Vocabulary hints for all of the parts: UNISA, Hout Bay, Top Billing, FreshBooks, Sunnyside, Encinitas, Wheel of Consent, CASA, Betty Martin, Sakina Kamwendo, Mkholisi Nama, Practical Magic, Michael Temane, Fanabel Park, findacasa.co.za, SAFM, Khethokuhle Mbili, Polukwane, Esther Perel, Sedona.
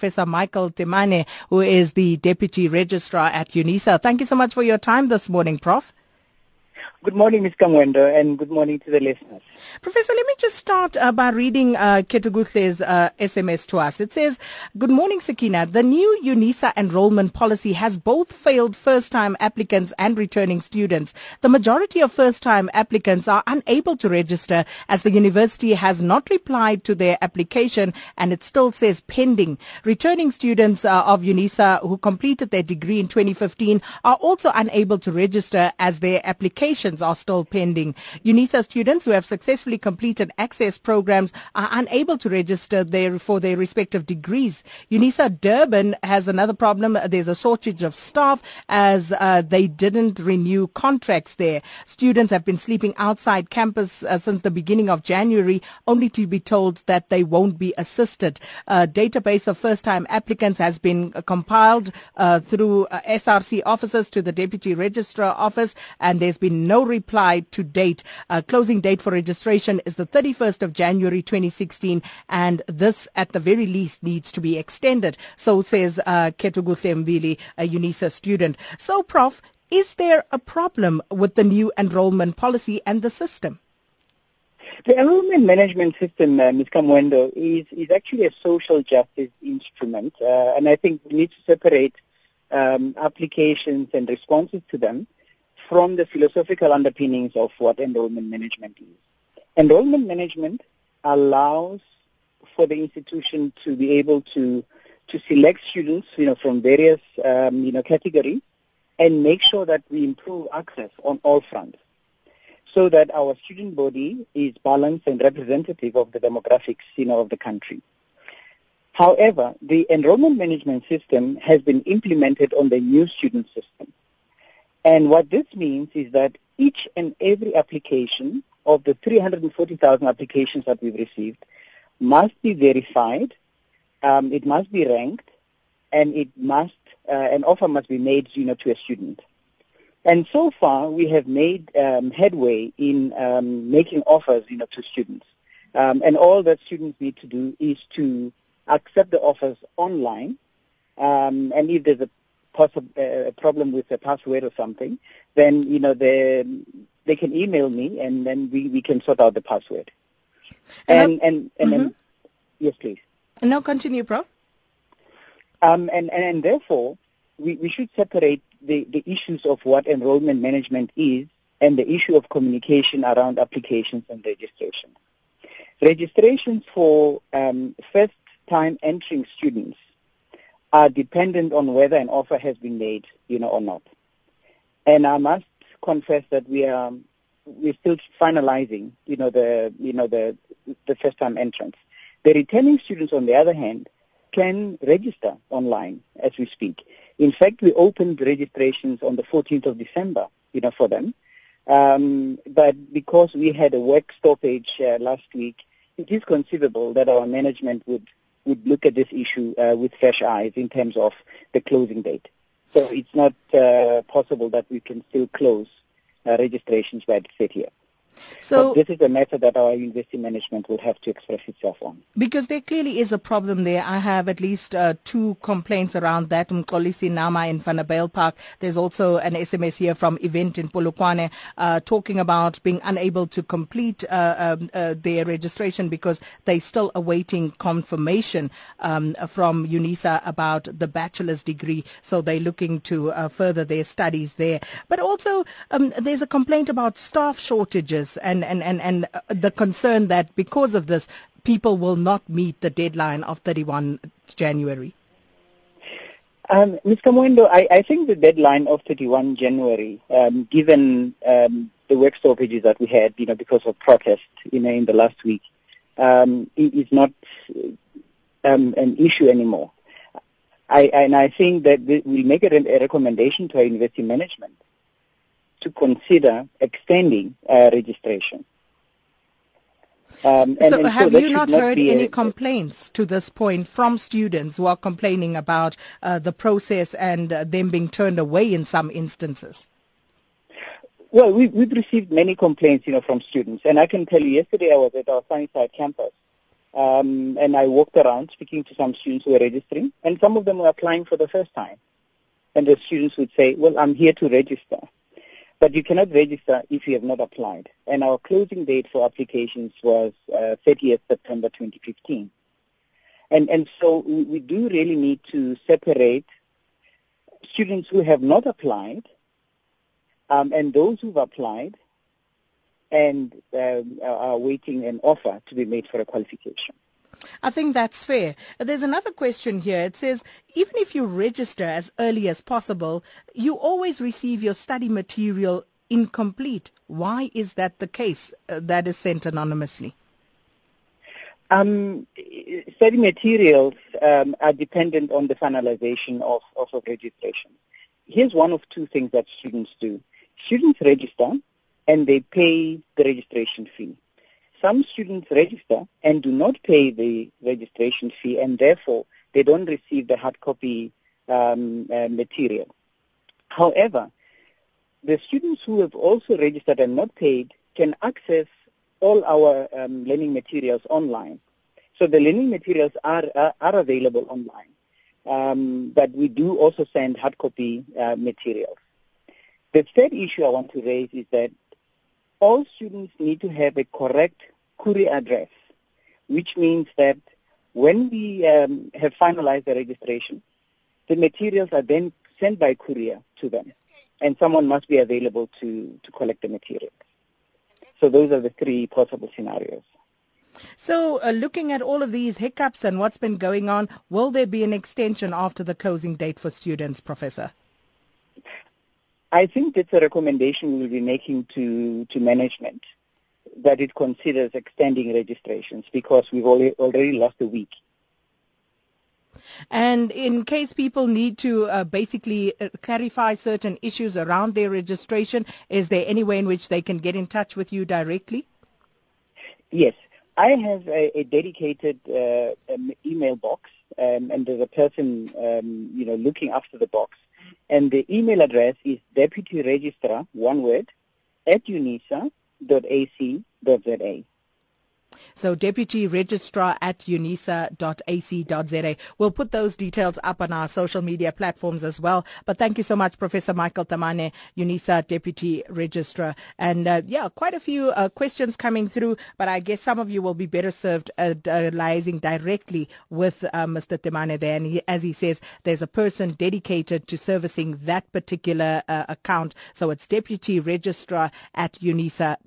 Professor Michael Temane, who is the Deputy Registrar at UNISA. Thank you so much for your time this morning, Prof. Good morning, Ms. Kamwendo, and good morning to the listeners. Professor, let me just start by reading Khethokuhle's SMS to us. It says, "Good morning, Sakina. The new UNISA enrollment policy has both failed first-time applicants and returning students. The majority of first-time applicants are unable to register as the university has not replied to their application and it still says pending. Returning students of UNISA who completed their degree in 2015 are also unable to register as their application are still pending. UNISA students who have successfully completed access programs are unable to register for their respective degrees. UNISA Durban has another problem. There's a shortage of staff as they didn't renew contracts there. Students have been sleeping outside campus since the beginning of January, only to be told that they won't be assisted. A database of first-time applicants has been compiled through SRC offices to the Deputy Registrar Office, and there's been no reply to date. Closing date for registration is the 31st of January 2016, and this at the very least needs to be extended." So says Khethokuhle Mbili, a UNISA student. So, Prof, is there a problem with the new enrollment policy and the system? The enrollment management system, Ms. Kamwendo, is actually a social justice instrument, and I think we need to separate applications and responses to them from the philosophical underpinnings of what enrollment management is. Enrollment management allows for the institution to be able to select students, from various, categories, and make sure that we improve access on all fronts, so that our student body is balanced and representative of the demographics, of the country. However, the enrollment management system has been implemented on the new student system. And what this means is that each and every application of the 340,000 applications that we've received must be verified, it must be ranked, and it must an offer must be made, to a student. And so far, we have made headway in making offers, to students. And all that students need to do is to accept the offers online, and if there's a problem with a password or something, then they can email me, and then we can sort out the password. And yes, please. And now continue, Prof. And therefore, we should separate the issues of what enrollment management is and the issue of communication around applications and registration. Registrations for first-time entering students are dependent on whether an offer has been made, or not. And I must confess that we're still finalizing, the first-time entrants. The returning students, on the other hand, can register online as we speak. In fact, we opened registrations on the 14th of December, for them. But because we had a work stoppage last week, it is conceivable that our management would look at this issue with fresh eyes in terms of the closing date. So it's not possible that we can still close registrations by the 30th. So but this is a matter that our university management will have to express itself on. Because there clearly is a problem there. I have at least two complaints around that. Mkholisi Nama in Fanabel Park. There's also an SMS here from Event in Polukwane talking about being unable to complete their registration because they're still awaiting confirmation from UNISA about the bachelor's degree. So they're looking to further their studies there. But also there's a complaint about staff shortages. And the concern that because of this, people will not meet the deadline of 31 January? Ms. Kamwendo, I think the deadline of 31 January, given the work stoppages that we had, because of protest in the last week, is not an issue anymore. I think that we make a recommendation to our university management to consider extending registration. So have you not heard any complaints to this point from students who are complaining about the process and them being turned away in some instances? Well, we've received many complaints, from students. And I can tell you, yesterday I was at our Sunnyside campus, and I walked around speaking to some students who were registering, and some of them were applying for the first time. And the students would say, well, I'm here to register. But you cannot register if you have not applied. And our closing date for applications was 30th September 2015. And so we do really need to separate students who have not applied and those who've applied and are waiting an offer to be made for a qualification. I think that's fair. There's another question here. It says, even if you register as early as possible, you always receive your study material incomplete. Why is that the case? That is sent anonymously? Study materials are dependent on the finalization of registration. Here's one of two things that students do. Students register and they pay the registration fee. Some students register and do not pay the registration fee, and therefore they don't receive the hard copy material. However, the students who have also registered and not paid can access all our learning materials online. So the learning materials are available online, but we do also send hard copy materials. The third issue I want to raise is that all students need to have a correct courier address, which means that when we have finalized the registration, the materials are then sent by courier to them, and someone must be available to collect the materials. So those are the three possible scenarios. So looking at all of these hiccups and what's been going on, will there be an extension after the closing date for students, Professor? I think that's a recommendation we'll be making to management, that it considers extending registrations, because we've already lost a week. And in case people need to basically clarify certain issues around their registration, is there any way in which they can get in touch with you directly? Yes. I have a dedicated email box, and there's a person looking after the box. And the email address is deputy registrar, one word, at unisa.ac.za. So deputy registrar at unisa.ac.za. We'll put those details up on our social media platforms as well. But thank you so much, Professor Michael Temane, UNISA deputy registrar. And quite a few questions coming through, but I guess some of you will be better served liaising directly with Mr. Temane there. And as he says, there's a person dedicated to servicing that particular account. So it's deputy registrar at unisa.ac.za.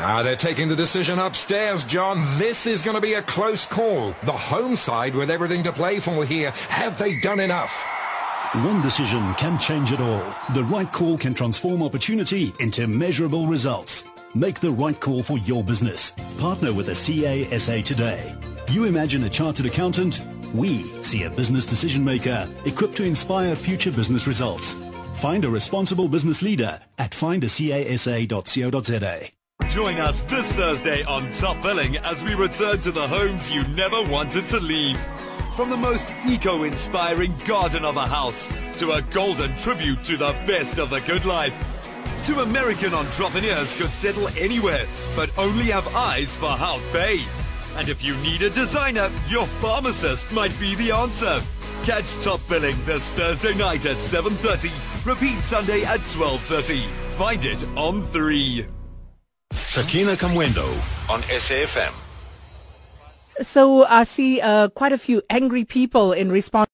Now they're taking the decision upstairs, John. This is going to be a close call. The home side with everything to play for here. Have they done enough? One decision can change it all. The right call can transform opportunity into measurable results. Make the right call for your business. Partner with the CASA today. You imagine a chartered accountant. We see a business decision maker equipped to inspire future business results. Find a responsible business leader at findacasa.co.za. Join us this Thursday on Top Billing as we return to the homes you never wanted to leave. From the most eco-inspiring garden of a house to a golden tribute to the best of the good life. Two American entrepreneurs could settle anywhere, but only have eyes for Hout Bay. And if you need a designer, your pharmacist might be the answer. Catch Top Billing this Thursday night at 7:30. Repeat Sunday at 12:30. Find it on 3. Sakina Kamwendo on SAFM. So I see quite a few angry people in response.